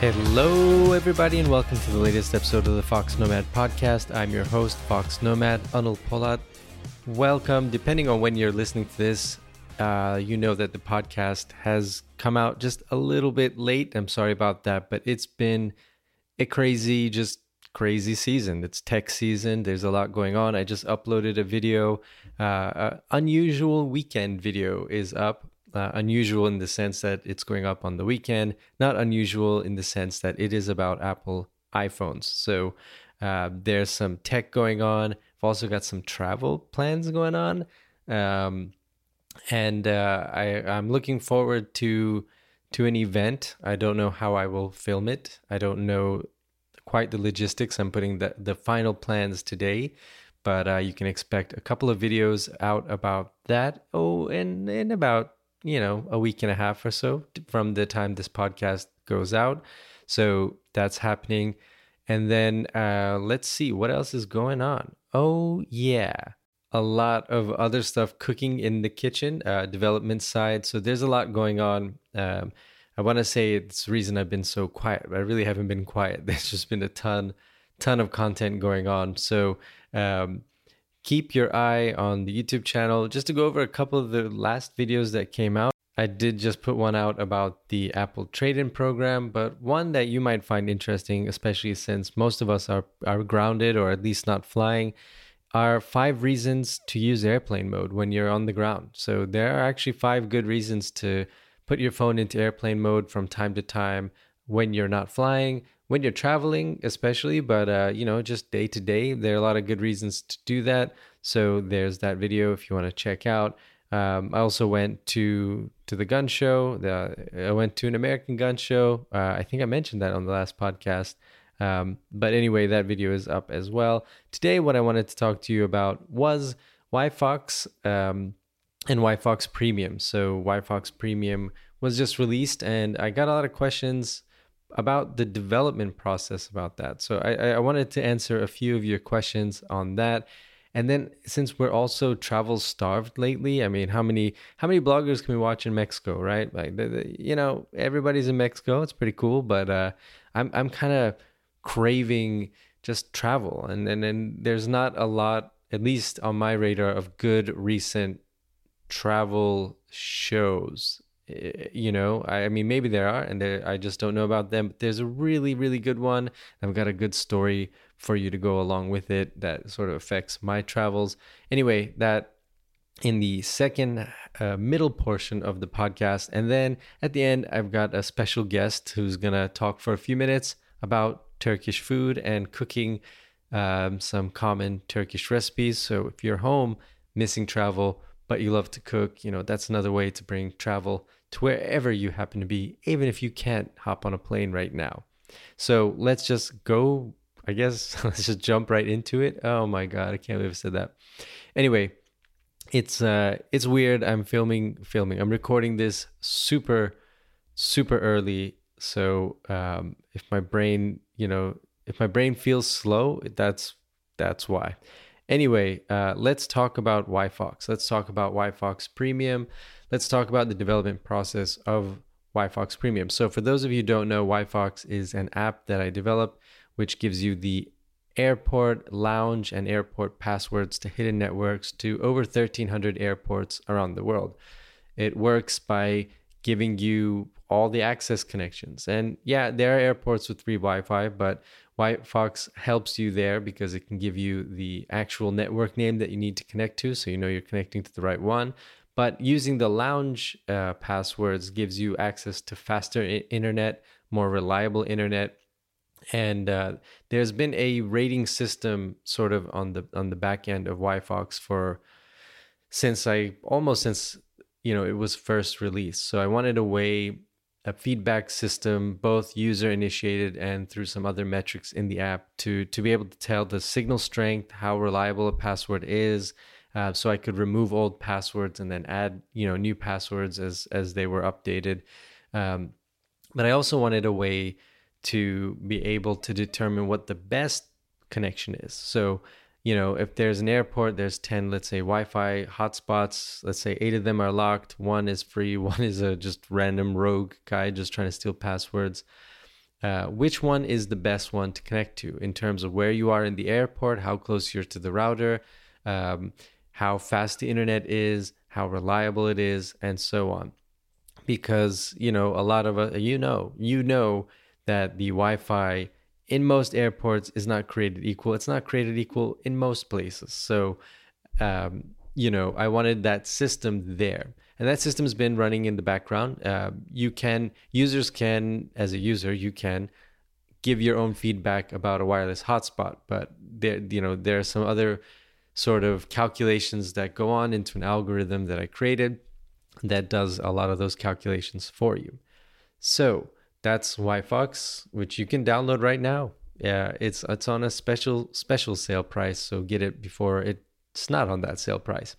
Hello, everybody, and welcome to the latest episode of the Fox Nomad podcast. I'm your host, Fox Nomad, Anil Polat. Welcome. Depending on when you're listening to this, you know that the podcast has come out just a little bit late. I'm sorry about that, but it's been a crazy season. It's tech season. There's a lot going on. I just uploaded a video. Unusual weekend video is up. Unusual in the sense that it's going up on the weekend, not unusual in the sense that it is about Apple iPhones. So there's some tech going on. I've also got some travel plans going on. I'm looking forward to an event. I don't know how I will film it. I don't know quite the logistics. I'm putting the final plans today. But you can expect a couple of videos out about that. Oh, and in about a week and a half or so from the time this podcast goes out. So that's happening. And then let's see what else is going on. Oh, yeah. A lot of other stuff cooking in the kitchen, development side. So there's a lot going on. I want to say it's the reason I've been so quiet. I really haven't been quiet. There's just been a ton of content going on. So keep your eye on the YouTube channel. Just to go over a couple of the last videos that came out, I did just put one out about the Apple trade-in program, but one that you might find interesting, especially since most of us are grounded or at least not flying, are 5 reasons to use airplane mode when you're on the ground. So there are actually 5 good reasons to put your phone into airplane mode from time to time when you're not flying, when you're traveling especially, but just day to day, there are a lot of good reasons to do that. So there's that video if you want to check out. I also went to the gun show. I went to an American gun show. I think I mentioned that on the last podcast. But anyway, that video is up as well. Today, what I wanted to talk to you about was WiFox and WiFox Premium. So WiFox Premium was just released, and I got a lot of questions about the development process about that. So I wanted to answer a few of your questions on that. And then since we're also travel starved lately, I mean, how many bloggers can we watch in Mexico, right? Like, everybody's in Mexico. It's pretty cool, but I'm kind of craving just travel. And there's not a lot, at least on my radar, of good recent travel shows. I mean, maybe there are, and I just don't know about them, but there's a really, really good one. I've got a good story for you to go along with it that sort of affects my travels. Anyway, that in the second middle portion of the podcast. And then at the end, I've got a special guest who's going to talk for a few minutes about Turkish food and cooking some common Turkish recipes. So if you're home, missing travel, but you love to cook, that's another way to bring travel to wherever you happen to be, even if you can't hop on a plane right now. So let's just go, I guess, let's just jump right into it. Oh my God, I can't believe I said that. Anyway, it's weird. I'm filming. I'm recording this super, super early. So if my brain feels slow, that's why. Anyway, let's talk about WiFox. Let's talk about WiFox Premium. Let's talk about the development process of WiFox Premium. So for those of you who don't know, WiFox is an app that I developed, which gives you the airport lounge and airport passwords to hidden networks to over 1,300 airports around the world. It works by giving you all the access connections. And yeah, there are airports with free Wi-Fi, but WiFox helps you there because it can give you the actual network name that you need to connect to, so you know you're connecting to the right one. But using the lounge passwords gives you access to faster internet, more reliable internet. And there's been a rating system sort of on the back end of WiFox since it was first released. So I wanted a feedback system, both user initiated and through some other metrics in the app, to be able to tell the signal strength, how reliable a password is, so I could remove old passwords and then add new passwords as they were updated. But I also wanted a way to be able to determine what the best connection is. So if there's an airport, there's 10, let's say, Wi-Fi hotspots. Let's say 8 of them are locked. 1 is free. 1 is a just random rogue guy just trying to steal passwords. Which one is the best one to connect to in terms of where you are in the airport, how close you're to the router, how fast the internet is, how reliable it is, and so on. Because, you know, a lot of you know that the Wi-Fi in most airports is not created equal. It's not created equal in most places. So, you know, I wanted that system there. And that system's been running in the background. Users can, as a user, give your own feedback about a wireless hotspot. But there are some other sort of calculations that go on into an algorithm that I created that does a lot of those calculations for you. So that's WiFox, which you can download right now. Yeah, it's on a special sale price, so get it before it's not on that sale price.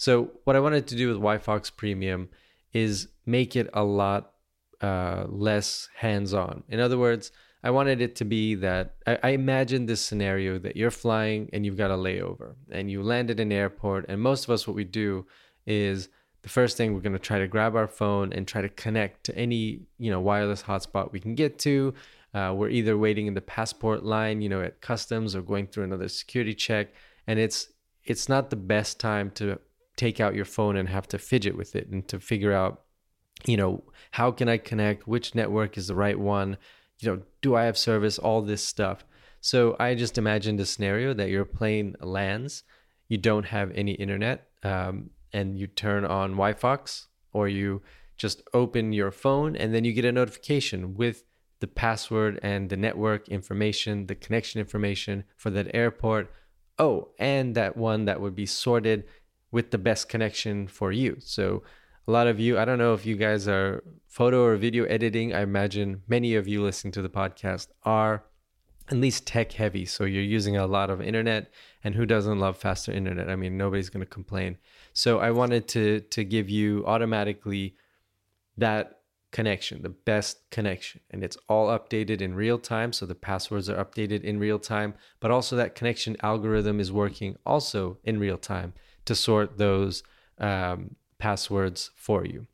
So what I wanted to do with WiFox Premium is make it a lot less hands-on. In other words, I wanted it to be that I imagine this scenario that you're flying and you've got a layover and you land at an airport, and most of us, what we do is the first thing we're going to try to grab our phone and try to connect to any, you know, wireless hotspot we can get to. We're either waiting in the passport line, you know, at customs, or going through another security check, and it's not the best time to take out your phone and have to fidget with it and to figure out, you know, how can I connect, which network is the right one, you know, do I have service, all this stuff. So I just imagined a scenario that your plane lands, you don't have any internet, and you turn on WiFox, or you just open your phone and then you get a notification with the password and the network information, the connection information for that airport. Oh, and that one that would be sorted with the best connection for you. So a lot of you, I don't know if you guys are photo or video editing. I imagine many of you listening to the podcast are at least tech heavy. So you're using a lot of internet, and who doesn't love faster internet? I mean, nobody's going to complain. So I wanted to give you automatically that connection, the best connection. And it's all updated in real time. So the passwords are updated in real time, but also that connection algorithm is working also in real time to sort those passwords for you.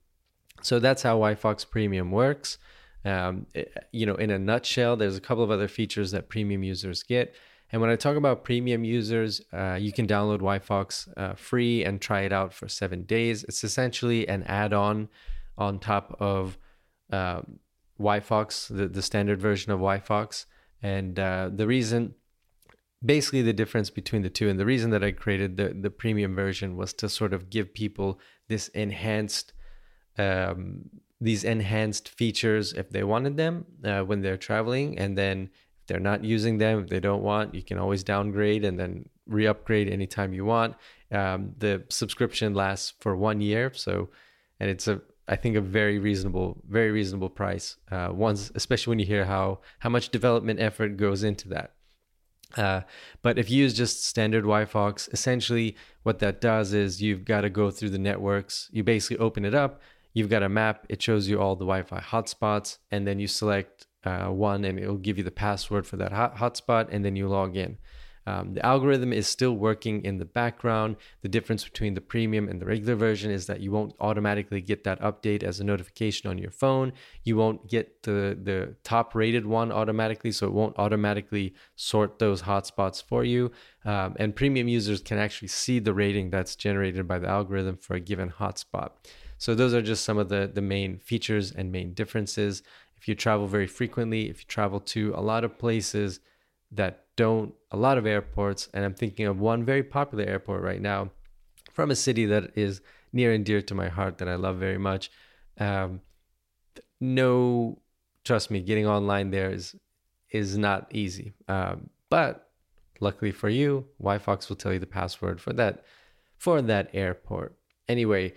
So that's how WiFox Premium works. You know, in a nutshell, there's a couple of other features that premium users get. And when I talk about premium users, you can download WiFox free and try it out for 7 days. It's essentially an add-on on top of WiFox, the standard version of WiFox. And basically the difference between the two, and the reason that I created the premium version, was to sort of give people this enhanced these enhanced features if they wanted them when they're traveling, and then if they're not using them, if they don't want, you can always downgrade and then re-upgrade anytime you want. The subscription lasts for 1 year, so, and it's I think a very reasonable price. Especially when you hear how much development effort goes into that. But if you use just standard WiFox, essentially what that does is you've got to go through the networks. You basically open it up. You've got a map. It shows you all the Wi-Fi hotspots, and then you select one, and it'll give you the password for that hotspot, and then you log in. The algorithm is still working in the background. The difference between the premium and the regular version is that you won't automatically get that update as a notification on your phone. You won't get the top rated one automatically, so it won't automatically sort those hotspots for you. And premium users can actually see the rating that's generated by the algorithm for a given hotspot. So those are just some of the main features and main differences. If you travel very frequently, if you travel to a lot of places that don't, a lot of airports, and I'm thinking of one very popular airport right now from a city that is near and dear to my heart that I love very much. Trust me, getting online there is not easy. But luckily for you, WiFox will tell you the password for that airport. Anyway,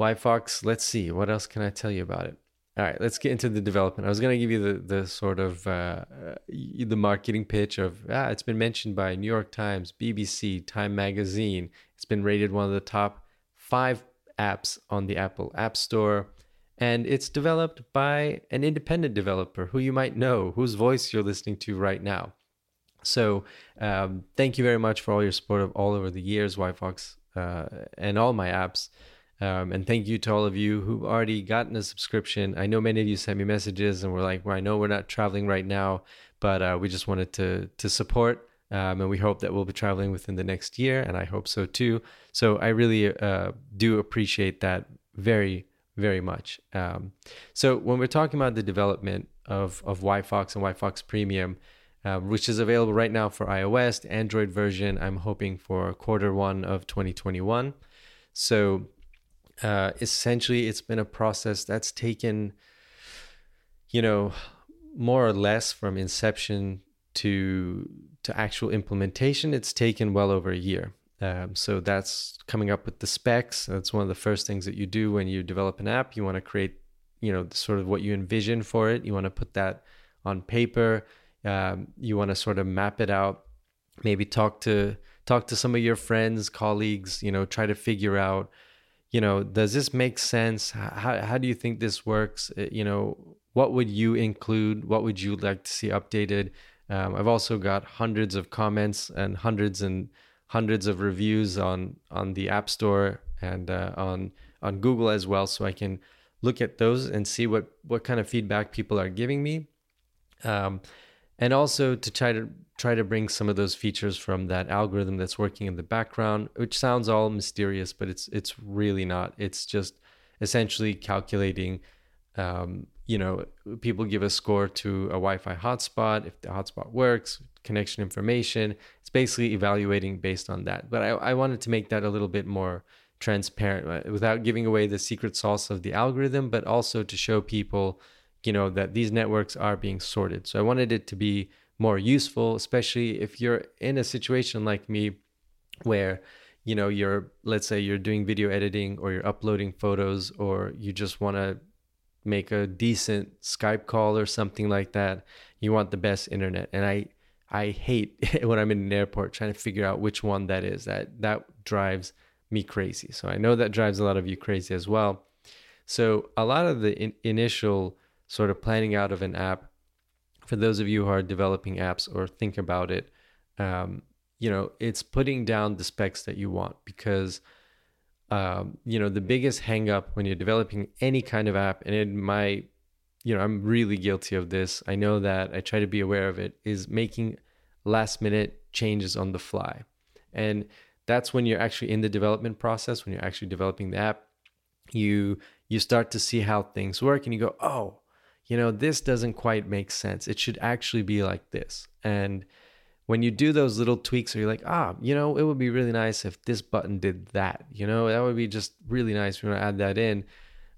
WiFox, let's see, what else can I tell you about it? All right, let's get into the development. I was going to give you the sort of the marketing pitch of, it's been mentioned by New York Times, BBC, Time Magazine. It's been rated one of the top 5 apps on the Apple App Store. And it's developed by an independent developer who you might know, whose voice you're listening to right now. So thank you very much for all your support of all over the years, WiFox and all my apps. And thank you to all of you who've already gotten a subscription. I know many of you sent me messages and were like, well, I know we're not traveling right now, but we just wanted to support. And we hope that we'll be traveling within the next year. And I hope so too. So I really do appreciate that very, very much. So when we're talking about the development of WiFox and WiFox Premium, which is available right now for iOS, the Android version, I'm hoping for Q1 of 2021. So essentially, it's been a process that's taken, you know, more or less from inception to actual implementation. It's taken well over a year. So that's coming up with the specs. That's one of the first things that you do when you develop an app. You want to create, you know, sort of what you envision for it. You want to put that on paper. You want to sort of map it out. Maybe talk to some of your friends, colleagues, you know, try to figure out, you know, does this make sense? How do you think this works? You know, what would you include? What would you like to see updated? I've also got hundreds of comments and hundreds of reviews on the App Store and on Google as well. So I can look at those and see what kind of feedback people are giving me. And also to try to bring some of those features from that algorithm that's working in the background, which sounds all mysterious, but it's really not. It's just essentially calculating, you know, people give a score to a Wi-Fi hotspot. If the hotspot works, connection information, it's basically evaluating based on that. But I wanted to make that a little bit more transparent without giving away the secret sauce of the algorithm, but also to show people, you know, that these networks are being sorted. So I wanted it to be more useful, especially if you're in a situation like me where, you know, let's say you're doing video editing or you're uploading photos or you just want to make a decent Skype call or something like that. You want the best internet. And I hate when I'm in an airport trying to figure out which one that is. That drives me crazy. So I know that drives a lot of you crazy as well. So a lot of the initial sort of planning out of an app, for those of you who are developing apps or think about it, you know, it's putting down the specs that you want because, you know, the biggest hang up when you're developing any kind of app, and you know, I'm really guilty of this. I know that I try to be aware of it, is making last minute changes on the fly. And that's when you're actually in the development process, when you're actually developing the app, you start to see how things work and you go, oh, you know, this doesn't quite make sense. It should actually be like this. And when you do those little tweaks, or you're like, you know, it would be really nice if this button did that. You know, that would be just really nice if you want to add that in.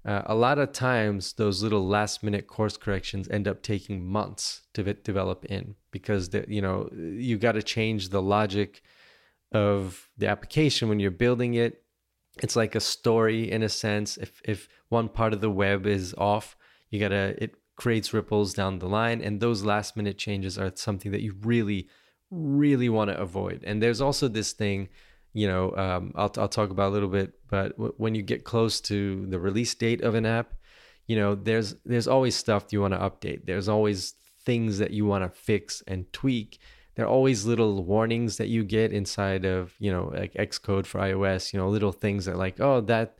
A lot of times, those little last-minute course corrections end up taking months to develop in because, you know, you got to change the logic of the application when you're building it. It's like a story in a sense. If one part of the web is off, it creates ripples down the line. And those last minute changes are something that you really, really want to avoid. And there's also this thing, you know, I'll talk about a little bit, but when you get close to the release date of an app, you know, there's always stuff you want to update. There's always things that you want to fix and tweak. There are always little warnings that you get inside of, you know, like Xcode for iOS, you know, little things that like, oh, that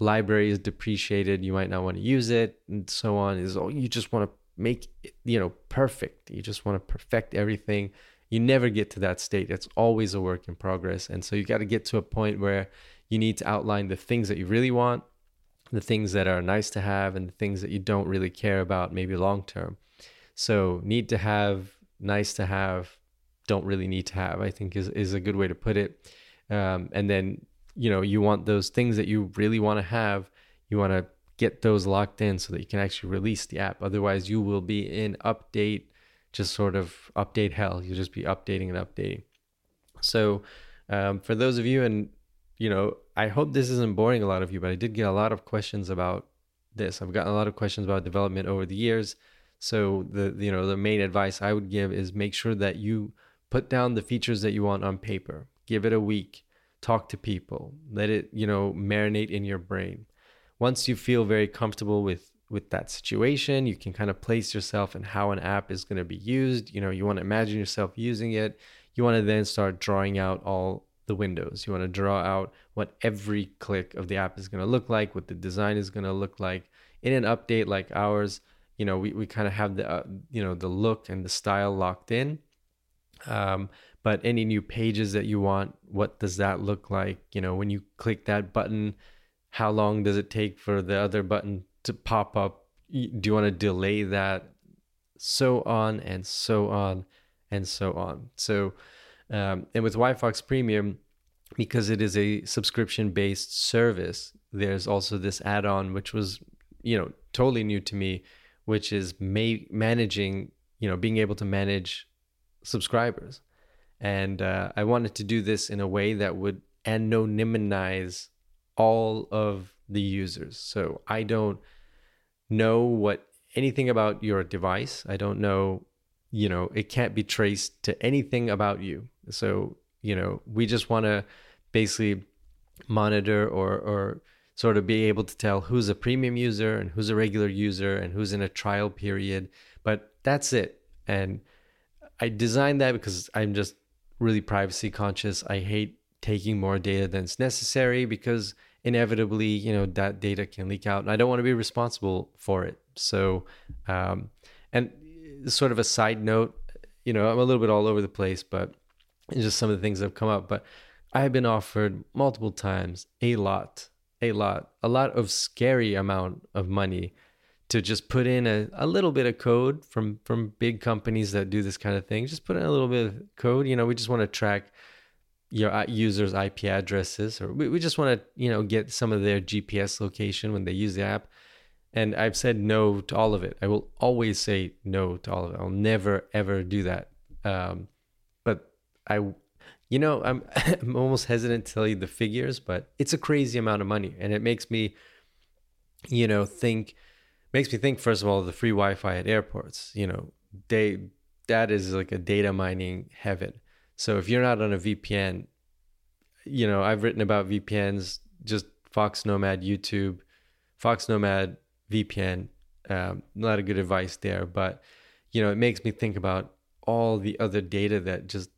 library is depreciated, you might not want to use it, and so on. You just want to make it, you know, perfect. You just want to perfect everything. You never get to that state. It's always a work in progress. And so you got to get to a point where you need to outline the things that you really want, the things that are nice to have, and the things that you don't really care about, maybe long term. So need to have, nice to have, don't really need to have, I think is a good way to put it. And then, you know, you want those things that you really want to have, you want to get those locked in so that you can actually release the app. Otherwise, you will be in update, just sort of update hell. You'll just be updating and updating. So for those of you, and, you know, I hope this isn't boring a lot of you, but I did get a lot of questions about this. I've gotten a lot of questions about development over the years. So the main advice I would give is make sure that you put down the features that you want on paper. Give it a week. Talk to people, let it, you know, marinate in your brain. Once you feel very comfortable with that situation, you can kind of place yourself in how an app is going to be used. You know, you want to imagine yourself using it. You want to then start drawing out all the windows. You want to draw out what every click of the app is going to look like, what the design is going to look like. In an update like ours, you know, we kind of have the look and the style locked in. But any new pages that you want, what does that look like? You know, when you click that button, how long does it take for the other button to pop up? Do you want to delay that? So on and so on and so on. So, and with WiFox Premium, because it is a subscription-based service, there's also this add-on, which was, you know, totally new to me, which is managing, you know, being able to manage subscribers. And I wanted to do this in a way that would anonymize all of the users. So I don't know anything about your device. I don't know, you know, it can't be traced to anything about you. So, you know, we just want to basically monitor or sort of be able to tell who's a premium user and who's a regular user and who's in a trial period, but that's it. And I designed that because I'm just really privacy conscious. I hate taking more data than's necessary because inevitably, you know, that data can leak out and I don't want to be responsible for it. So, and sort of a side note, you know, I'm a little bit all over the place, but it's just some of the things that have come up, but I have been offered multiple times a lot of scary amount of money to just put in a little bit of code from big companies that do this kind of thing. Just put in a little bit of code. You know, we just want to track your users' IP addresses, or we just want to, you know, get some of their GPS location when they use the app. And I've said no to all of it. I will always say no to all of it. I'll never, ever do that. But I'm almost hesitant to tell you the figures, but it's a crazy amount of money. And it makes me, you know, think, first of all, the free Wi-Fi at airports, you know, that is like a data mining heaven. So if you're not on a VPN, you know, I've written about VPNs, just Fox Nomad YouTube, Fox Nomad VPN, not a good advice there, but, you know, it makes me think about all the other data that just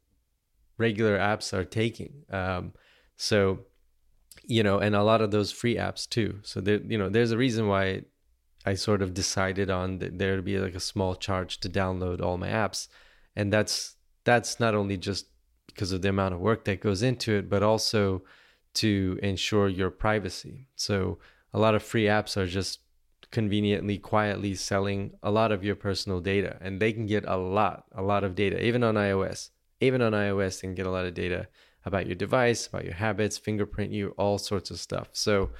regular apps are taking. So, you know, and a lot of those free apps too. So there, you know, there's a reason why I sort of decided on that there to be like a small charge to download all my apps. And that's not only just because of the amount of work that goes into it, but also to ensure your privacy. So a lot of free apps are just conveniently, quietly selling a lot of your personal data, and they can get a lot of data, even on iOS, they can get a lot of data about your device, about your habits, fingerprint you, all sorts of stuff. So,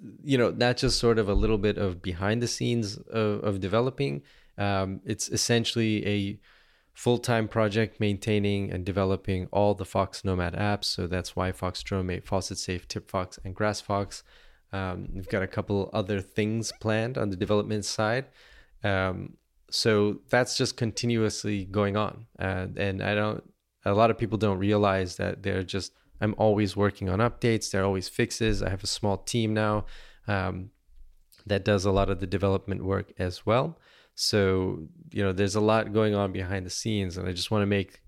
you know, that's just sort of a little bit of behind the scenes of developing. It's essentially a full-time project maintaining and developing all the Fox Nomad apps. So that's WiFox, DroneMate, Faucet Safe, TipFox, and GrassFox. We've got a couple other things planned on the development side. So that's just continuously going on. And a lot of people don't realize that I'm always working on updates. There are always fixes. I have a small team now that does a lot of the development work as well. So, you know, there's a lot going on behind the scenes, and I just want to make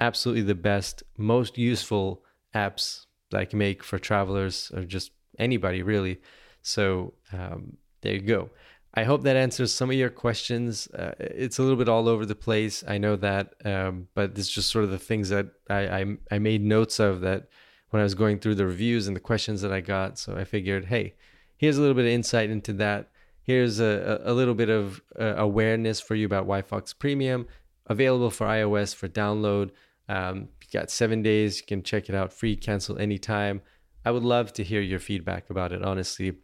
absolutely the best, most useful apps that I can make for travelers or just anybody really. So there you go. I hope that answers some of your questions. It's a little bit all over the place. I know that, but it's just sort of the things that I made notes of that when I was going through the reviews and the questions that I got. So I figured, hey, here's a little bit of insight into that. Here's a little bit of awareness for you about WiFox Premium, available for iOS for download. You got 7 days. You can check it out free, cancel anytime. I would love to hear your feedback about it, honestly.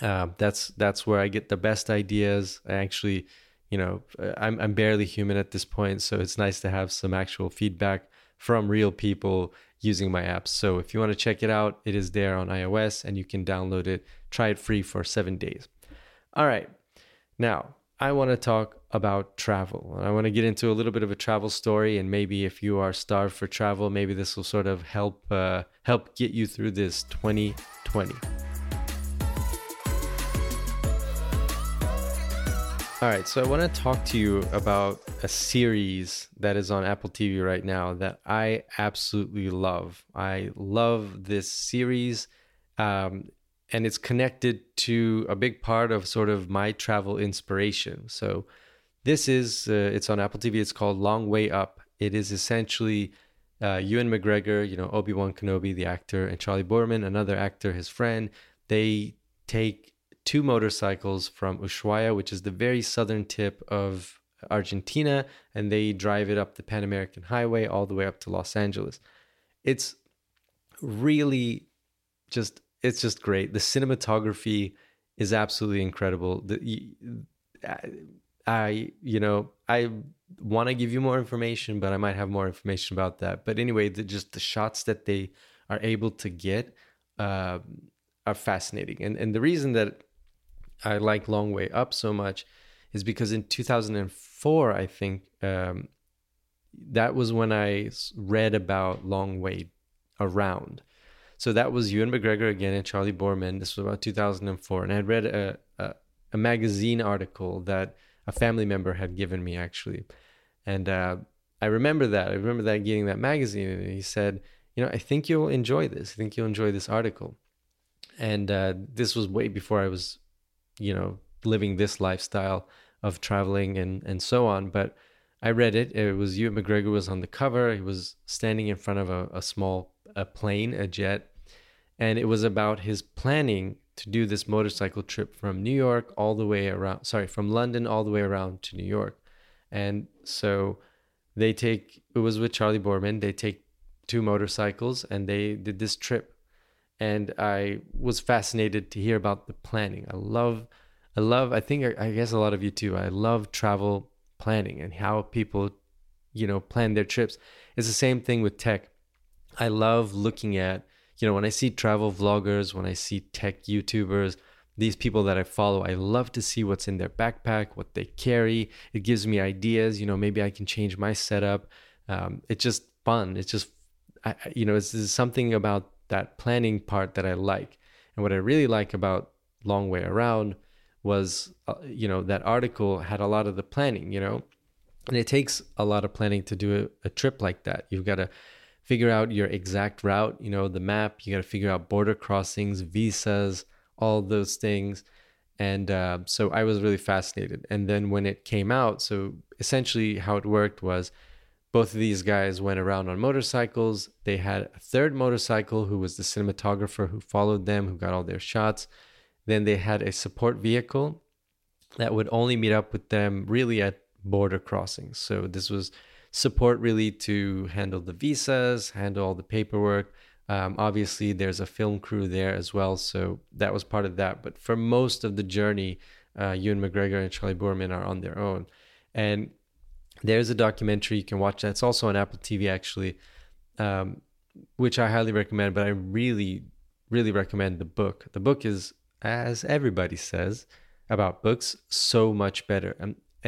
That's where I get the best ideas. I actually, you know, I'm barely human at this point, so it's nice to have some actual feedback from real people using my apps. So if you want to check it out, it is there on iOS, and you can download it. Try it free for 7 days. All right. Now, I want to talk about travel. And I want to get into a little bit of a travel story, and maybe if you are starved for travel, maybe this will sort of help get you through this 2020. All right, so I want to talk to you about a series that is on Apple TV right now that I absolutely love. I love this series, and it's connected to a big part of sort of my travel inspiration. So this is, it's on Apple TV, it's called Long Way Up. It is essentially Ewan McGregor, you know, Obi-Wan Kenobi, the actor, and Charley Boorman, another actor, his friend. They take two motorcycles from Ushuaia, which is the very southern tip of Argentina, and they drive it up the Pan-American Highway all the way up to Los Angeles. It's really just, it's just great. The cinematography is absolutely incredible. I want to give you more information, but I might have more information about that. But anyway, just the shots that they are able to get are fascinating. And the reason that I like Long Way Up so much is because in 2004, I think, that was when I read about Long Way Around. So that was Ewan McGregor again and Charley Boorman. This was about 2004. And I read a magazine article that a family member had given me, actually. And I remember that. I remember that getting that magazine. And he said, you know, I think you'll enjoy this. I think you'll enjoy this article. And this was way before I was, you know, living this lifestyle of traveling and so on. But I read it. It was Ewan McGregor was on the cover. He was standing in front of a small plane, a jet. And it was about his planning to do this motorcycle trip from New York all the way around. Sorry, from London all the way around to New York. And so they take, it was with Charley Boorman. They take two motorcycles and they did this trip. And I was fascinated to hear about the planning. I guess a lot of you too, I love travel planning and how people, you know, plan their trips. It's the same thing with tech. I love looking at, you know, when I see travel vloggers, when I see tech YouTubers, these people that I follow, I love to see what's in their backpack, what they carry. It gives me ideas, you know, maybe I can change my setup. It's just fun. It's just, it's something about that planning part that I like. And what I really like about Long Way Around was, that article had a lot of the planning, you know, and it takes a lot of planning to do a trip like that. You've got to figure out your exact route, you know, the map, you got to figure out border crossings, visas, all those things. And so I was really fascinated. And then when it came out, so essentially how it worked was, both of these guys went around on motorcycles. They had a third motorcycle who was the cinematographer who followed them, who got all their shots. Then they had a support vehicle that would only meet up with them really at border crossings. So this was support really to handle the visas, handle all the paperwork. Obviously, there's a film crew there as well. So that was part of that. But for most of the journey, Ewan McGregor and Charley Boorman are on their own. And there's a documentary, you can watch that. It's also on Apple TV, actually, which I highly recommend, but I really, really recommend the book. The book is, as everybody says about books, so much better.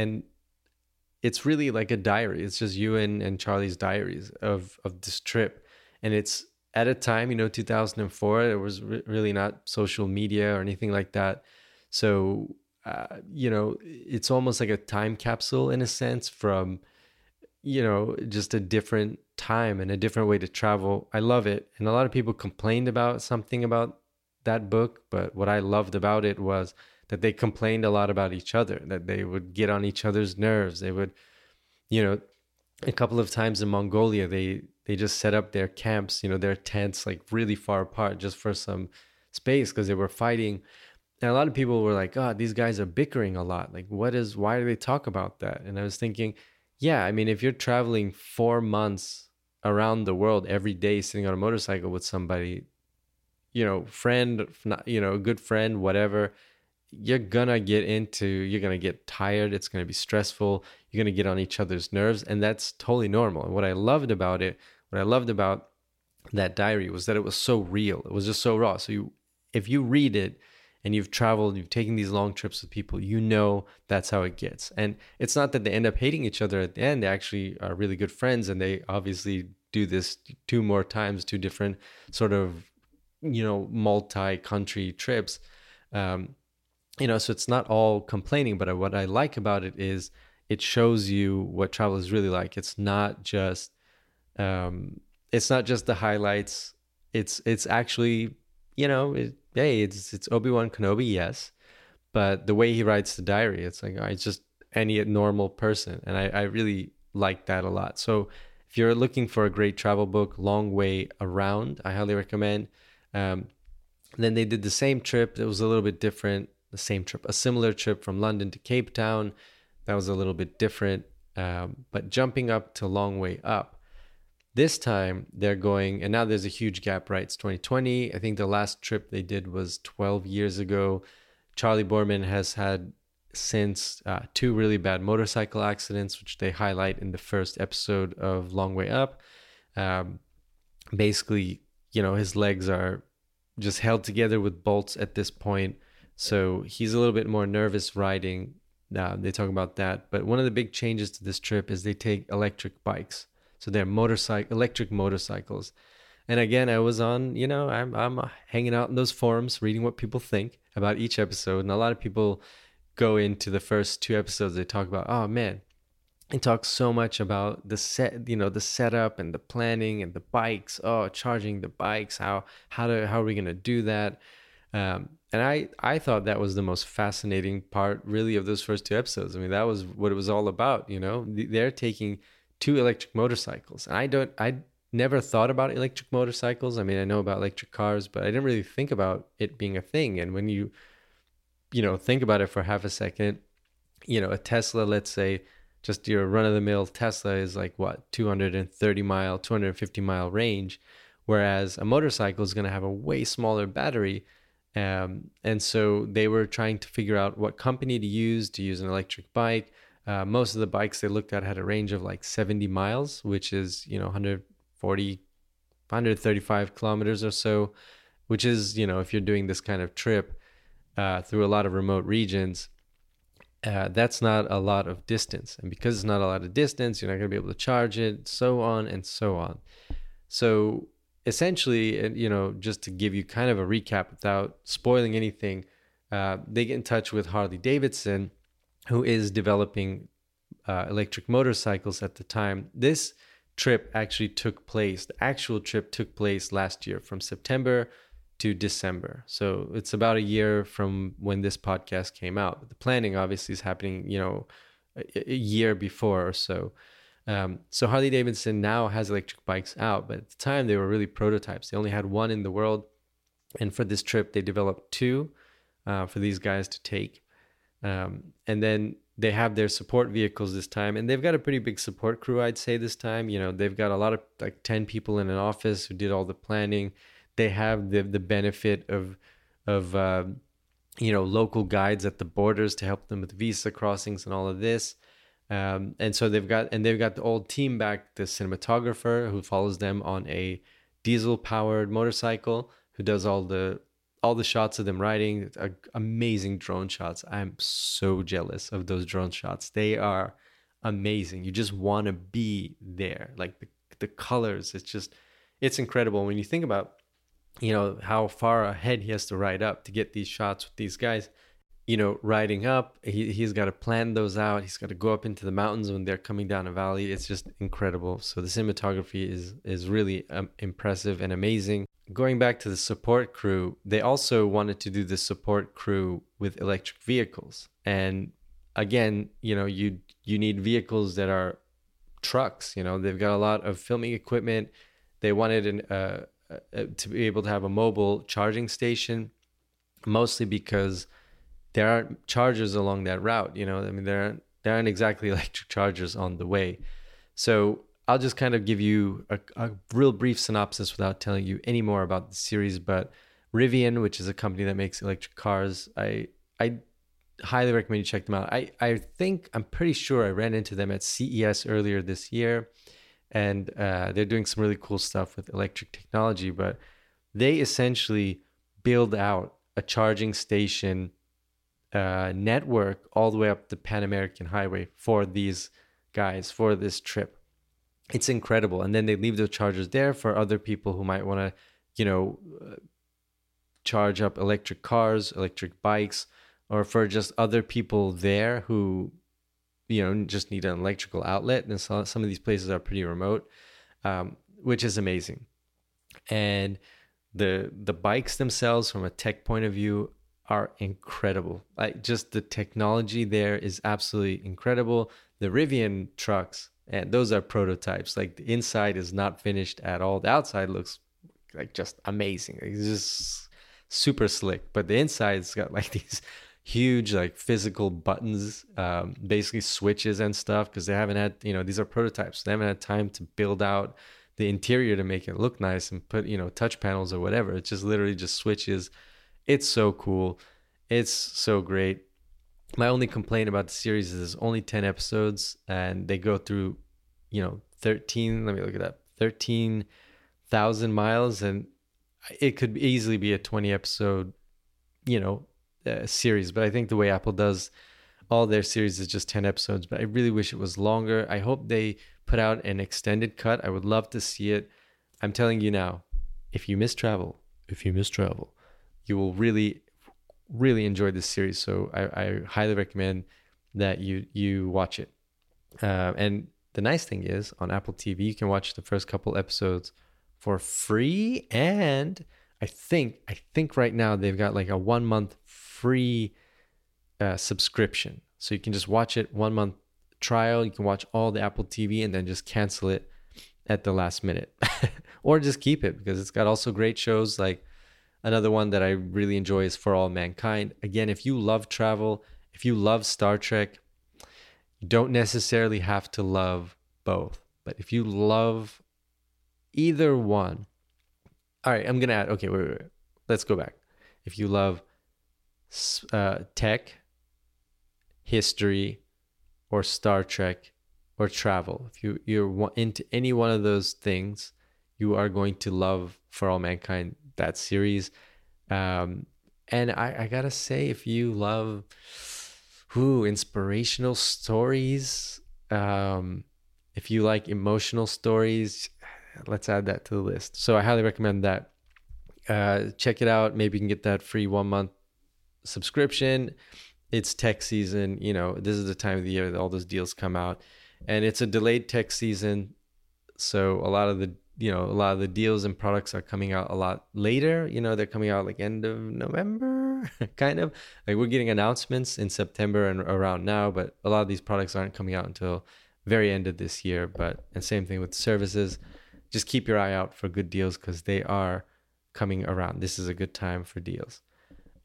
And it's really like a diary. It's just Ewan and Charley's diaries of this trip. And it's at a time, you know, 2004, there was really not social media or anything like that. So it's almost like a time capsule in a sense from, you know, just a different time and a different way to travel. I love it. And a lot of people complained about something about that book, but what I loved about it was that they complained a lot about each other, that they would get on each other's nerves. They would, you know, a couple of times in Mongolia, they just set up their camps, you know, their tents like really far apart just for some space because they were fighting. And a lot of people were like, God, these guys are bickering a lot. Like, why do they talk about that? And I was thinking, yeah, I mean, if you're traveling 4 months around the world every day, sitting on a motorcycle with somebody, you know, friend, you know, good friend, whatever, you're going to get tired. It's going to be stressful. You're going to get on each other's nerves. And that's totally normal. And what I loved about that diary was that it was so real. It was just so raw. So if you read it, and you've traveled, you've taken these long trips with people, you know that's how it gets. And it's not that they end up hating each other at the end. They actually are really good friends, and they obviously do this two more times, two different sort of, you know, multi-country trips. you know, so it's not all complaining, but what I like about it is it shows you what travel is really like. It's not just the highlights. It's actually, you know, it's Obi-Wan Kenobi, yes, but the way he writes the diary, it's like, it's just any normal person. And I really like that a lot. So if you're looking for a great travel book, Long Way Around, I highly recommend. Then they did the same trip. It was a little bit different. A similar trip from London to Cape Town. That was a little bit different. But jumping up to Long Way Up, this time they're going, and now there's a huge gap, right? It's 2020. I think the last trip they did was 12 years ago. Charley Boorman has had since two really bad motorcycle accidents, which they highlight in the first episode of Long Way Up. Basically, you know, his legs are just held together with bolts at this point. So he's a little bit more nervous riding. They talk about that. But one of the big changes to this trip is they take electric bikes. So they're electric motorcycles. And again, I was on, you know, I'm hanging out in those forums, reading what people think about each episode. And a lot of people go into the first two episodes, they talk about, oh man, it talks so much about the setup and the planning and the bikes. Oh, charging the bikes. How are we going to do that? And I thought that was the most fascinating part, really, of those first two episodes. I mean, that was what it was all about, you know. They're taking two electric motorcycles. And I never thought about electric motorcycles. I mean, I know about electric cars, but I didn't really think about it being a thing. And when you know, think about it for half a second, you know, a Tesla, let's say, just your run-of-the-mill Tesla is like, what, 250-mile range, whereas a motorcycle is going to have a way smaller battery. And so they were trying to figure out what company to use an electric bike. Most of the bikes they looked at had a range of like 70 miles, which is, you know, 135 kilometers or so, which is, you know, if you're doing this kind of trip, through a lot of remote regions, that's not a lot of distance. And because it's not a lot of distance, you're not going to be able to charge it, so on and so on. So essentially, you know, just to give you kind of a recap without spoiling anything, they get in touch with Harley-Davidson, who is developing electric motorcycles at the time. This trip actually took place, the actual trip took place last year from September to December. So it's about a year from when this podcast came out. The planning obviously is happening, you know, a year before or so. So Harley-Davidson now has electric bikes out, but at the time they were really prototypes. They only had one in the world. And for this trip, they developed two for these guys to take. And then they have their support vehicles this time. And they've got a pretty big support crew, I'd say, this time. You know, they've got a lot of like 10 people in an office who did all the planning. They have the benefit of you know, local guides at the borders to help them with visa crossings and all of this, and so they've got the old team back, the cinematographer who follows them on a diesel-powered motorcycle, who does all the shots of them riding, amazing drone shots. I'm so jealous of those drone shots. They are amazing. You just want to be there, like the colors. It's incredible when you think about, you know, how far ahead he has to ride up to get these shots with these guys. You know, riding up, he's got to plan those out. He's got to go up into the mountains when they're coming down a valley. It's just incredible. So the cinematography is really impressive and amazing. Going back to the support crew, they also wanted to do the support crew with electric vehicles. And again, you know, you need vehicles that are trucks. You know, they've got a lot of filming equipment. They wanted to be able to have a mobile charging station, mostly because there aren't chargers along that route. You know, I mean, there aren't exactly electric chargers on the way. So I'll just kind of give you a real brief synopsis without telling you any more about the series. But Rivian, which is a company that makes electric cars, I highly recommend you check them out. I'm pretty sure I ran into them at CES earlier this year. And they're doing some really cool stuff with electric technology, but they essentially build out a charging station network all the way up the Pan-American Highway for these guys, for this trip. It's incredible. And then they leave those chargers there for other people who might want to, you know, charge up electric cars, electric bikes, or for just other people there who, you know, just need an electrical outlet. And so some of these places are pretty remote, which is amazing. And the bikes themselves, from a tech point of view, are incredible. Like, just the technology there is absolutely incredible. The Rivian trucks, and those are prototypes. Like, the inside is not finished at all. The outside looks like just amazing. Like, it's just super slick. But the inside's got like these huge like physical buttons, basically switches and stuff, because they haven't had, you know, these are prototypes. They haven't had time to build out the interior to make it look nice and put, you know, touch panels or whatever. It's just literally just switches. It's so cool. It's so great. My only complaint about the series is there's only 10 episodes, and they go through, you know, 13,000 miles, and it could easily be a 20 episode, you know, series. But I think the way Apple does all their series is just 10 episodes, but I really wish it was longer. I hope they put out an extended cut. I would love to see it. I'm telling you now, if you miss travel, you will really, really enjoy this series. So I highly recommend that you watch it. And the nice thing is, on Apple TV, you can watch the first couple episodes for free. And I think right now they've got like a 1 month free subscription. So you can just watch it, 1 month trial. You can watch all the Apple TV and then just cancel it at the last minute or just keep it, because it's got also great shows. Like, another one that I really enjoy is For All Mankind. Again, if you love travel, if you love Star Trek, you don't necessarily have to love both. But if you love either one, all right, I'm going to add, okay, wait. Let's go back. If you love tech, history, or Star Trek, or travel, if you're into any one of those things, you are going to love For All Mankind, that series. And I gotta say, if you love inspirational stories, if you like emotional stories, let's add that to the list. So I highly recommend that. Check it out. Maybe you can get that free 1 month subscription. It's tech season. You know, this is the time of the year that all those deals come out, and it's a delayed tech season. So a lot of the deals and products are coming out a lot later. You know, they're coming out like end of November, kind of. Like, we're getting announcements in September and around now, but a lot of these products aren't coming out until very end of this year. But, and same thing with services, just keep your eye out for good deals, because they are coming around. This is a good time for deals.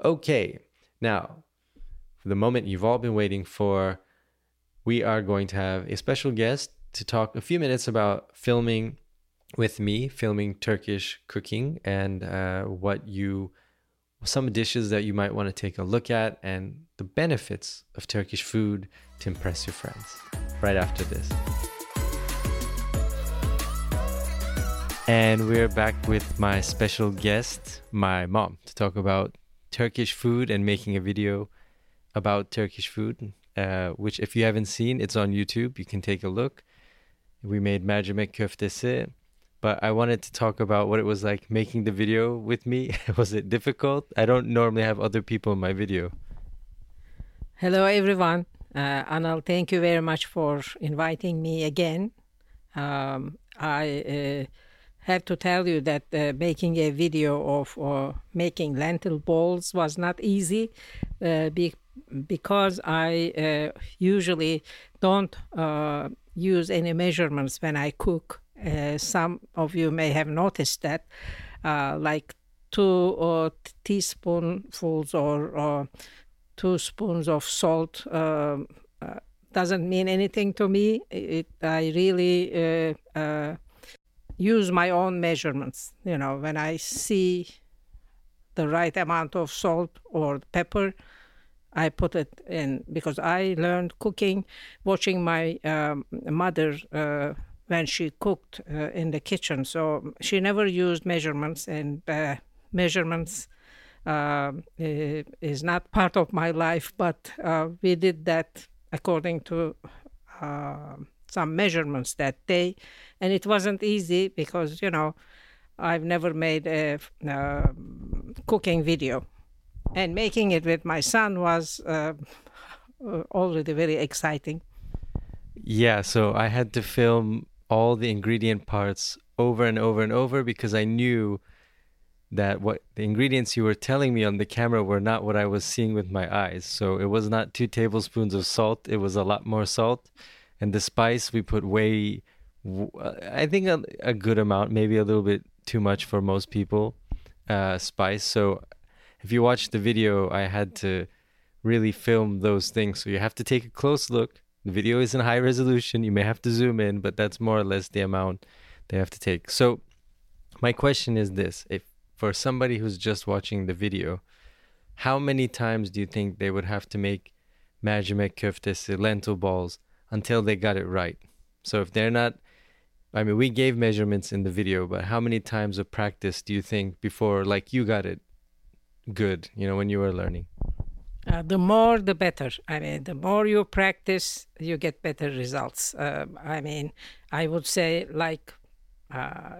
Okay, now, for the moment you've all been waiting for, we are going to have a special guest to talk a few minutes about filming Turkish cooking, and some dishes that you might want to take a look at, and the benefits of Turkish food to impress your friends, right after this. And we're back with my special guest, my mom, to talk about Turkish food and making a video about Turkish food, which, if you haven't seen, it's on YouTube. You can take a look. We made Mercimek Köftesi. But I wanted to talk about what it was like making the video with me. Was it difficult? I don't normally have other people in my video. Hello, everyone. Anil, thank you very much for inviting me again. I have to tell you that making a video of making lentil balls was not easy because I usually don't use any measurements when I cook. Some of you may have noticed that, like 2 teaspoonfuls or 2 spoons of salt doesn't mean anything to me. I really use my own measurements. You know, when I see the right amount of salt or pepper, I put it in, because I learned cooking watching my mother when she cooked in the kitchen. So she never used measurements, and measurements is not part of my life, but we did that according to some measurements that day. And it wasn't easy because, you know, I've never made a cooking video. And making it with my son was already very exciting. Yeah, so I had to film all the ingredient parts over and over and over because I knew that what the ingredients you were telling me on the camera were not what I was seeing with my eyes. So it was not 2 tablespoons of salt. It was a lot more salt. And the spice we put way, I think a good amount, maybe a little bit too much for most people, spice. So if you watch the video, I had to really film those things. So you have to take a close look. The video is in high resolution. You may have to zoom in, but that's more or less the amount they have to take. So my question is this. If for somebody who's just watching the video, how many times do you think they would have to make mercimek köftesi, lentil balls, until they got it right? So if they're not, I mean, we gave measurements in the video, but how many times of practice do you think before, like, you got it good, you know, when you were learning? The more, the better. I mean, the more you practice, you get better results. I mean, I would say, like,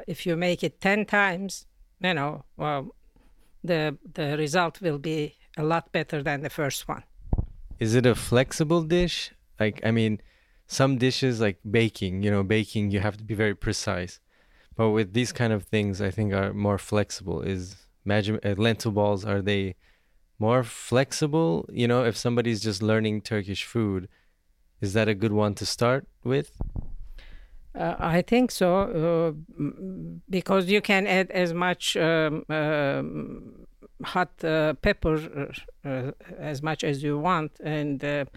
if you make it 10 times, you know, well, the result will be a lot better than the first one. Is it a flexible dish? Like, I mean, some dishes like baking, you know, baking, you have to be very precise. But with these kind of things, I think are more flexible. Is lentil balls, are they more flexible? You know, if somebody's just learning Turkish food, is that a good one to start with? I think so, because you can add as much hot pepper as much as you want, and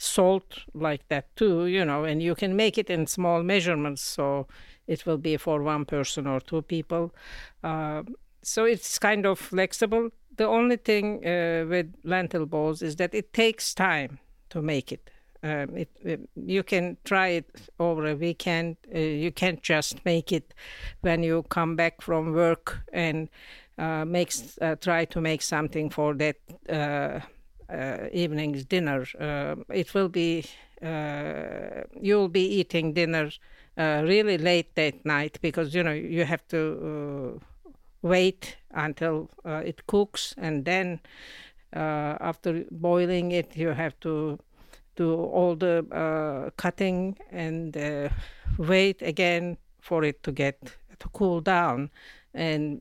salt like that too, you know, and you can make it in small measurements, so it will be for one person or two people. So it's kind of flexible. The only thing with lentil balls is that it takes time to make it. You can try it over a weekend. You can't just make it when you come back from work and try to make something for that evening's dinner. It will be you'll be eating dinner really late that night, because you know you have to wait until it cooks, and then after boiling it, you have to do all the cutting and wait again for it to cool down, and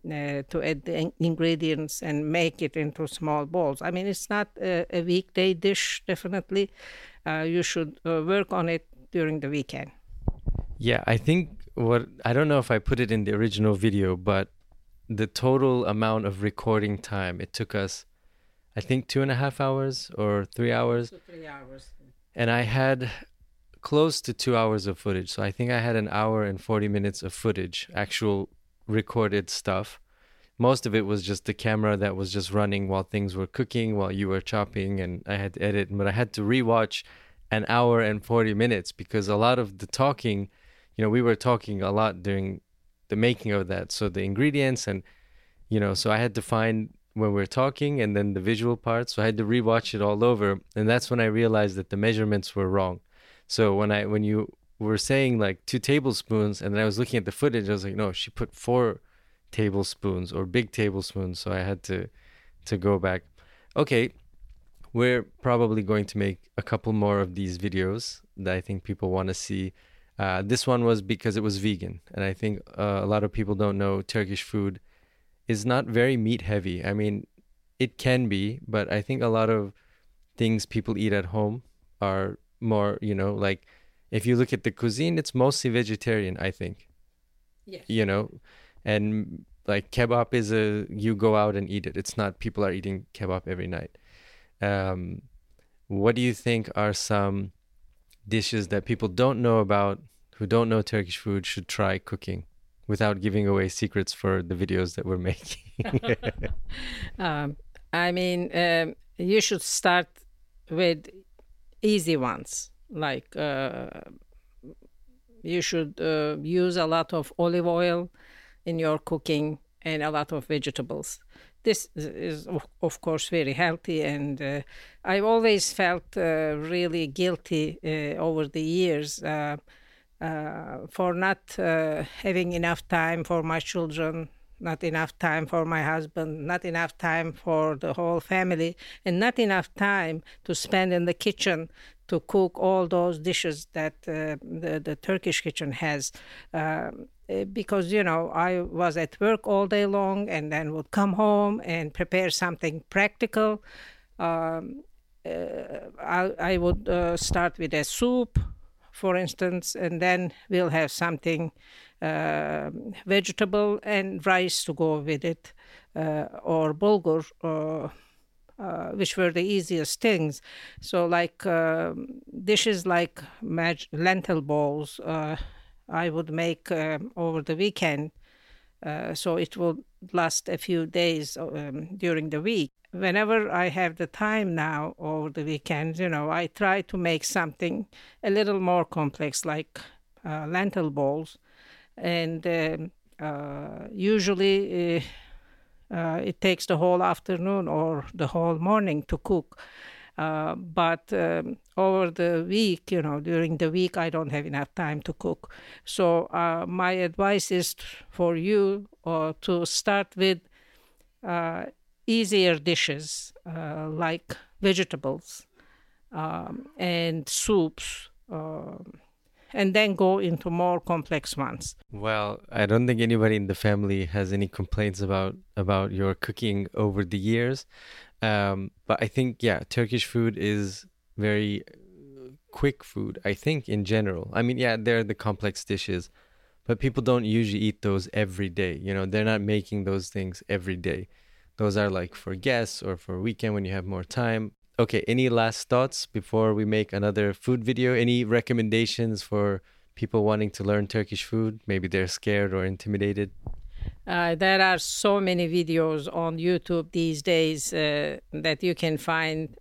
to add the ingredients and make it into small balls. I mean, it's not a weekday dish, definitely. You should work on it during the weekend. Yeah, I think I don't know if I put it in the original video, but the total amount of recording time, it took us, I think, 2.5 hours or 3 hours. 3 hours. And I had close to 2 hours of footage. So I think I had 1 hour and 40 minutes of footage, actual recorded stuff. Most of it was just the camera that was just running while things were cooking, while you were chopping, and I had to edit. But I had to rewatch 1 hour and 40 minutes because a lot of the talking, you know, we were talking a lot during the making of that. So the ingredients and, you know, so I had to find when we're talking and then the visual part. So I had to rewatch it all over. And that's when I realized that the measurements were wrong. So when you were saying like 2 tablespoons, and then I was looking at the footage, I was like, no, she put 4 tablespoons or big tablespoons. So I had to go back. Okay, we're probably going to make a couple more of these videos that I think people want to see. This one was because it was vegan. And I think a lot of people don't know Turkish food is not very meat heavy. I mean, it can be, but I think a lot of things people eat at home are more, you know, like if you look at the cuisine, it's mostly vegetarian, I think. Yes. You know, and like kebab is you go out and eat it. It's not people are eating kebab every night. What do you think are some dishes that people don't know about, who don't know Turkish food, should try cooking without giving away secrets for the videos that we're making? I mean, you should start with easy ones. Like you should use a lot of olive oil in your cooking and a lot of vegetables. This is, of course, very healthy, and I've always felt really guilty over the years for not having enough time for my children not enough time for my husband, not enough time for the whole family, and not enough time to spend in the kitchen to cook all those dishes that the Turkish kitchen has. Because, you know, I was at work all day long and then would come home and prepare something practical. I would start with a soup, for instance, and then we'll have something vegetable and rice to go with it, or bulgur, which were the easiest things. So like dishes like lentil balls I would make over the weekend, so it will last a few days during the week. Whenever I have the time now over the weekends, you know, I try to make something a little more complex, like lentil balls. And usually it takes the whole afternoon or the whole morning to cook. But over the week, you know, during the week, I don't have enough time to cook. So my advice is for you to start with easier dishes like vegetables and soups, and then go into more complex ones. Well, I don't think anybody in the family has any complaints about your cooking over the years. But I think, yeah, Turkish food is very quick food, I think, in general. I mean, yeah, there are the complex dishes, but people don't usually eat those every day. You know, they're not making those things every day. Those are like for guests or for weekend when you have more time. Okay, any last thoughts before we make another food video? Any recommendations for people wanting to learn Turkish food? Maybe they're scared or intimidated. There are so many videos on YouTube these days that you can find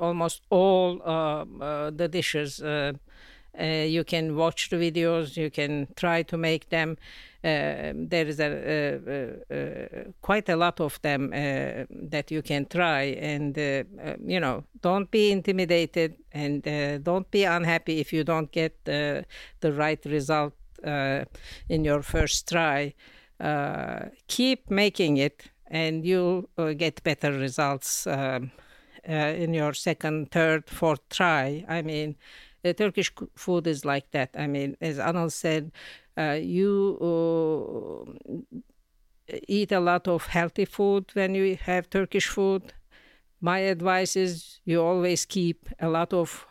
almost all the dishes. You can watch the videos, you can try to make them. There is quite a lot of them that you can try. And, you know, don't be intimidated and don't be unhappy if you don't get the right result in your first try. Keep making it and you'll get better results in your second, third, fourth try. I mean, the Turkish food is like that. I mean, as Anil said, you eat a lot of healthy food when you have Turkish food. My advice is you always keep a lot of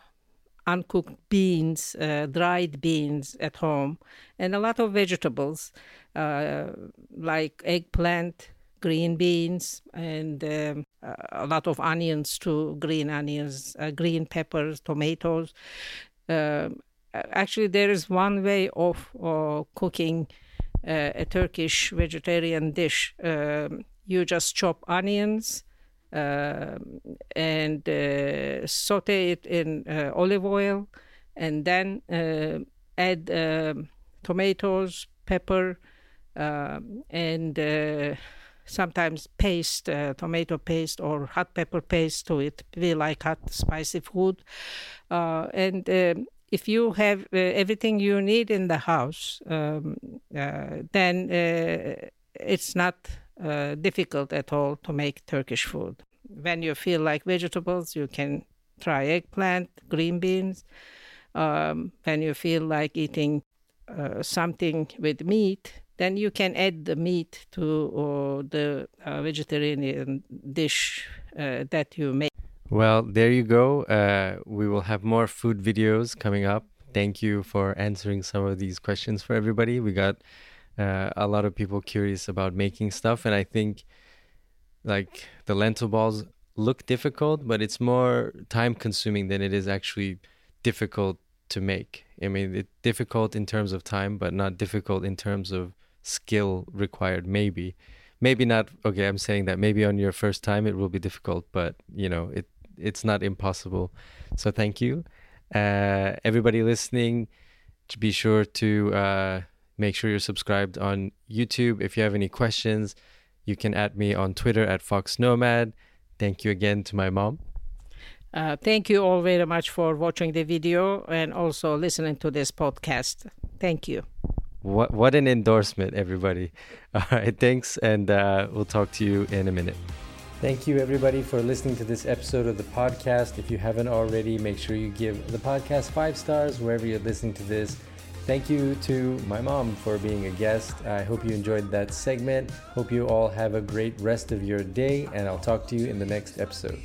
uncooked beans, dried beans at home, and a lot of vegetables like eggplant, green beans, and a lot of onions too, green onions, green peppers, tomatoes. Actually, there is one way of cooking a Turkish vegetarian dish. You just chop onions and saute it in olive oil, and then add tomatoes, pepper, and sometimes paste, tomato paste or hot pepper paste to it. We like hot, spicy food. And if you have everything you need in the house, then it's not difficult at all to make Turkish food. When you feel like vegetables, you can try eggplant, green beans. When you feel like eating something with meat, then you can add the meat to the vegetarian dish that you make. Well, there you go. We will have more food videos coming up. Thank you for answering some of these questions for everybody. We got a lot of people curious about making stuff. And I think like the lentil balls look difficult, but it's more time consuming than it is actually difficult to make. I mean, it's difficult in terms of time, but not difficult in terms of skill required, maybe not. Okay, I'm saying that maybe on your first time it will be difficult, but you know, it's not impossible. So thank you, everybody listening. Be sure to make sure you're subscribed on YouTube. If you have any questions, you can add me on Twitter at FoxNomad. Thank you again to my mom. Thank you all very much for watching the video and also listening to this podcast. Thank you. What an endorsement, everybody. All right, thanks, and we'll talk to you in a minute. Thank you, everybody, for listening to this episode of the podcast. If you haven't already, make sure you give the podcast 5 stars wherever you're listening to this. Thank you to my mom for being a guest. I hope you enjoyed that segment. Hope you all have a great rest of your day, and I'll talk to you in the next episode.